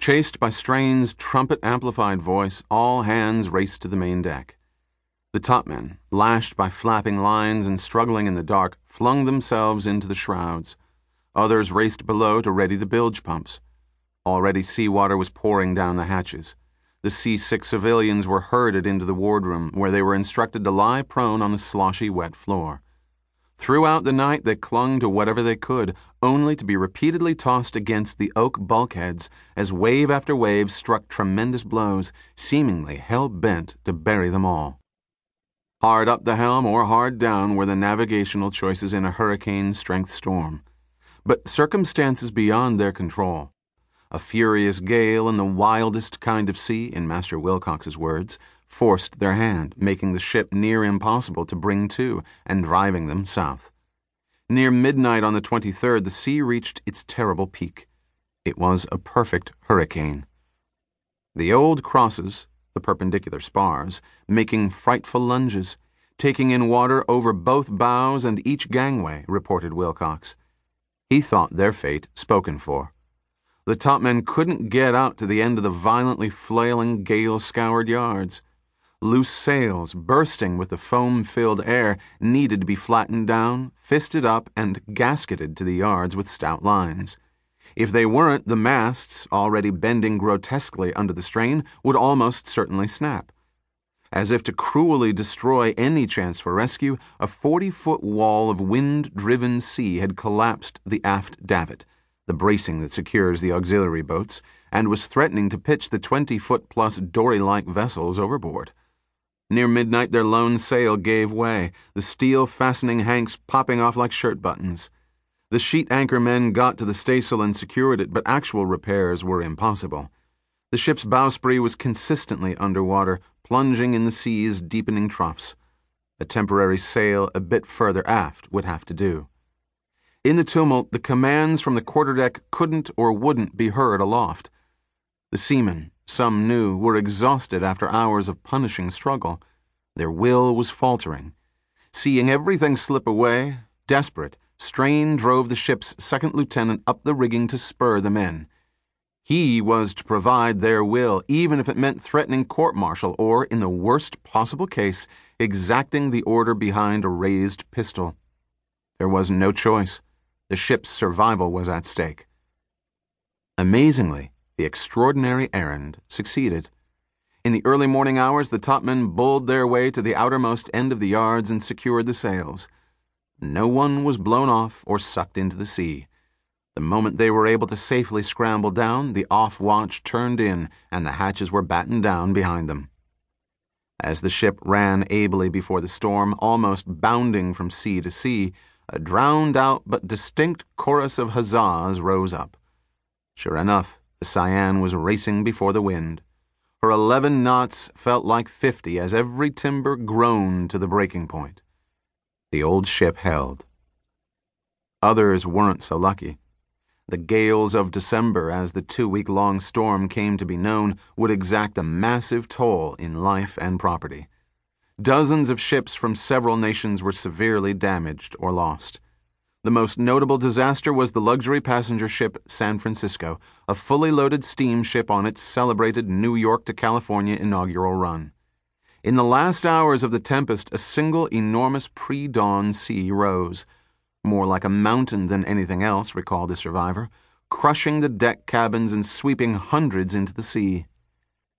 Chased by Strain's trumpet-amplified voice, all hands raced to the main deck. The topmen, lashed by flapping lines and struggling in the dark, flung themselves into the shrouds. Others raced below to ready the bilge pumps. Already seawater was pouring down the hatches. The seasick civilians were herded into the wardroom, where they were instructed to lie prone on the sloshy, wet floor. Throughout the night they clung to whatever they could, only to be repeatedly tossed against the oak bulkheads as wave after wave struck tremendous blows, seemingly hell-bent to bury them all. Hard up the helm or hard down were the navigational choices in a hurricane-strength storm, but circumstances beyond their control. A furious gale and the wildest kind of sea, in Master Wilcox's words, forced their hand, making the ship near impossible to bring to and driving them south. Near midnight on the 23rd, the sea reached its terrible peak. It was a perfect hurricane. The old crosses, the perpendicular spars, making frightful lunges, taking in water over both bows and each gangway, reported Wilcox. He thought their fate spoken for. The topmen couldn't get out to the end of the violently flailing, gale-scoured yards. Loose sails, bursting with the foam-filled air, needed to be flattened down, fisted up, and gasketed to the yards with stout lines. If they weren't, the masts, already bending grotesquely under the strain, would almost certainly snap. As if to cruelly destroy any chance for rescue, a 40-foot wall of wind-driven sea had collapsed the aft davit, the bracing that secures the auxiliary boats, and was threatening to pitch the 20-foot-plus dory-like vessels overboard. Near midnight their lone sail gave way, the steel fastening hanks popping off like shirt buttons. The sheet anchor men got to the staysail and secured it, but actual repairs were impossible. The ship's bowsprit was consistently underwater, plunging in the sea's deepening troughs. A temporary sail a bit further aft would have to do. In the tumult, the commands from the quarterdeck couldn't or wouldn't be heard aloft. The seamen, some knew, were exhausted after hours of punishing struggle. Their will was faltering. Seeing everything slip away, desperate, Strain drove the ship's second lieutenant up the rigging to spur the men. He was to provide their will, even if it meant threatening court-martial or, in the worst possible case, exacting the order behind a raised pistol. There was no choice. The ship's survival was at stake. Amazingly, the extraordinary errand succeeded. In the early morning hours, the topmen bulled their way to the outermost end of the yards and secured the sails. No one was blown off or sucked into the sea. The moment they were able to safely scramble down, the off-watch turned in and the hatches were battened down behind them. As the ship ran ably before the storm, almost bounding from sea to sea, a drowned-out but distinct chorus of huzzas rose up. Sure enough, the Cyane was racing before the wind. Her 11 knots felt like 50 as every timber groaned to the breaking point. The old ship held. Others weren't so lucky. The gales of December, as the 2-week-long storm came to be known, would exact a massive toll in life and property. Dozens of ships from several nations were severely damaged or lost. The most notable disaster was the luxury passenger ship San Francisco, a fully loaded steamship on its celebrated New York to California inaugural run. In the last hours of the tempest, a single enormous pre-dawn sea rose, more like a mountain than anything else, recalled the survivor, crushing the deck cabins and sweeping hundreds into the sea.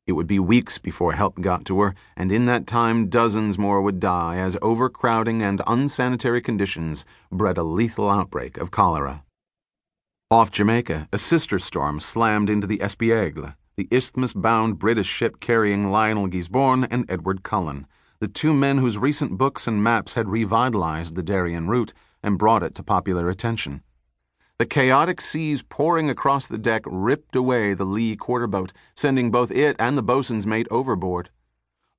It would be weeks before help got to her, and in that time dozens more would die as overcrowding and unsanitary conditions bred a lethal outbreak of cholera. Off Jamaica, a sister storm slammed into the Espiegle, the Isthmus-bound British ship carrying Lionel Gisborne and Edward Cullen, the two men whose recent books and maps had revitalized the Darien route and brought it to popular attention. The chaotic seas pouring across the deck ripped away the lee quarterboat, sending both it and the bosun's mate overboard.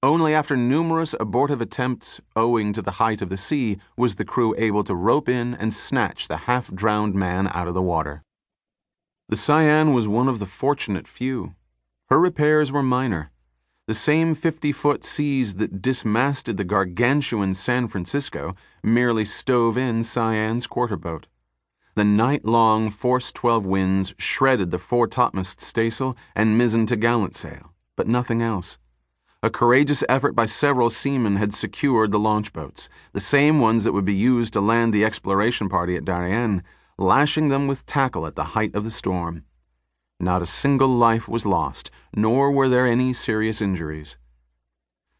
Only after numerous abortive attempts, owing to the height of the sea, was the crew able to rope in and snatch the half-drowned man out of the water. The Cyane was one of the fortunate few. Her repairs were minor. The same 50-foot seas that dismasted the gargantuan San Francisco merely stove in Cyane's quarterboat. The night-long force-12 winds shredded the foretopmast staysail and mizzen to gallant sail, but nothing else. A courageous effort by several seamen had secured the launch boats, the same ones that would be used to land the exploration party at Darien, lashing them with tackle at the height of the storm. Not a single life was lost, nor were there any serious injuries.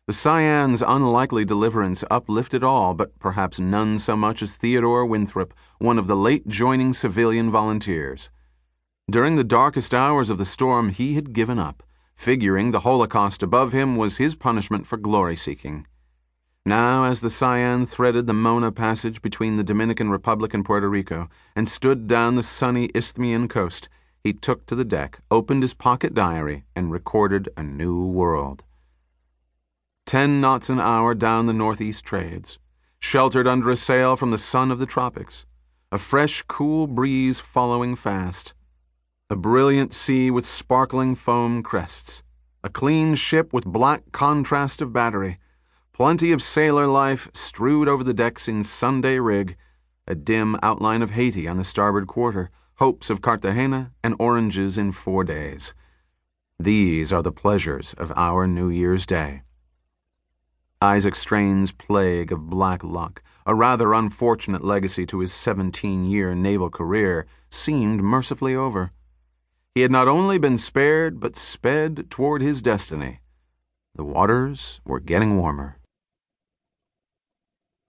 The Cyane's unlikely deliverance uplifted all, but perhaps none so much as Theodore Winthrop, one of the late joining civilian volunteers. During the darkest hours of the storm, he had given up, figuring the Holocaust above him was his punishment for glory-seeking. Now, as the Cyane threaded the Mona Passage between the Dominican Republic and Puerto Rico and stood down the sunny Isthmian coast, he took to the deck, opened his pocket diary, and recorded a new world. 10 knots an hour down the northeast trades, sheltered under a sail from the sun of the tropics, a fresh, cool breeze following fast, a brilliant sea with sparkling foam crests, a clean ship with black contrast of battery, plenty of sailor life strewed over the decks in Sunday rig, a dim outline of Haiti on the starboard quarter, hopes of Cartagena, and oranges in 4 days. These are the pleasures of our New Year's Day. Isaac Strain's plague of black luck, a rather unfortunate legacy to his 17-year naval career, seemed mercifully over. He had not only been spared, but sped toward his destiny. The waters were getting warmer.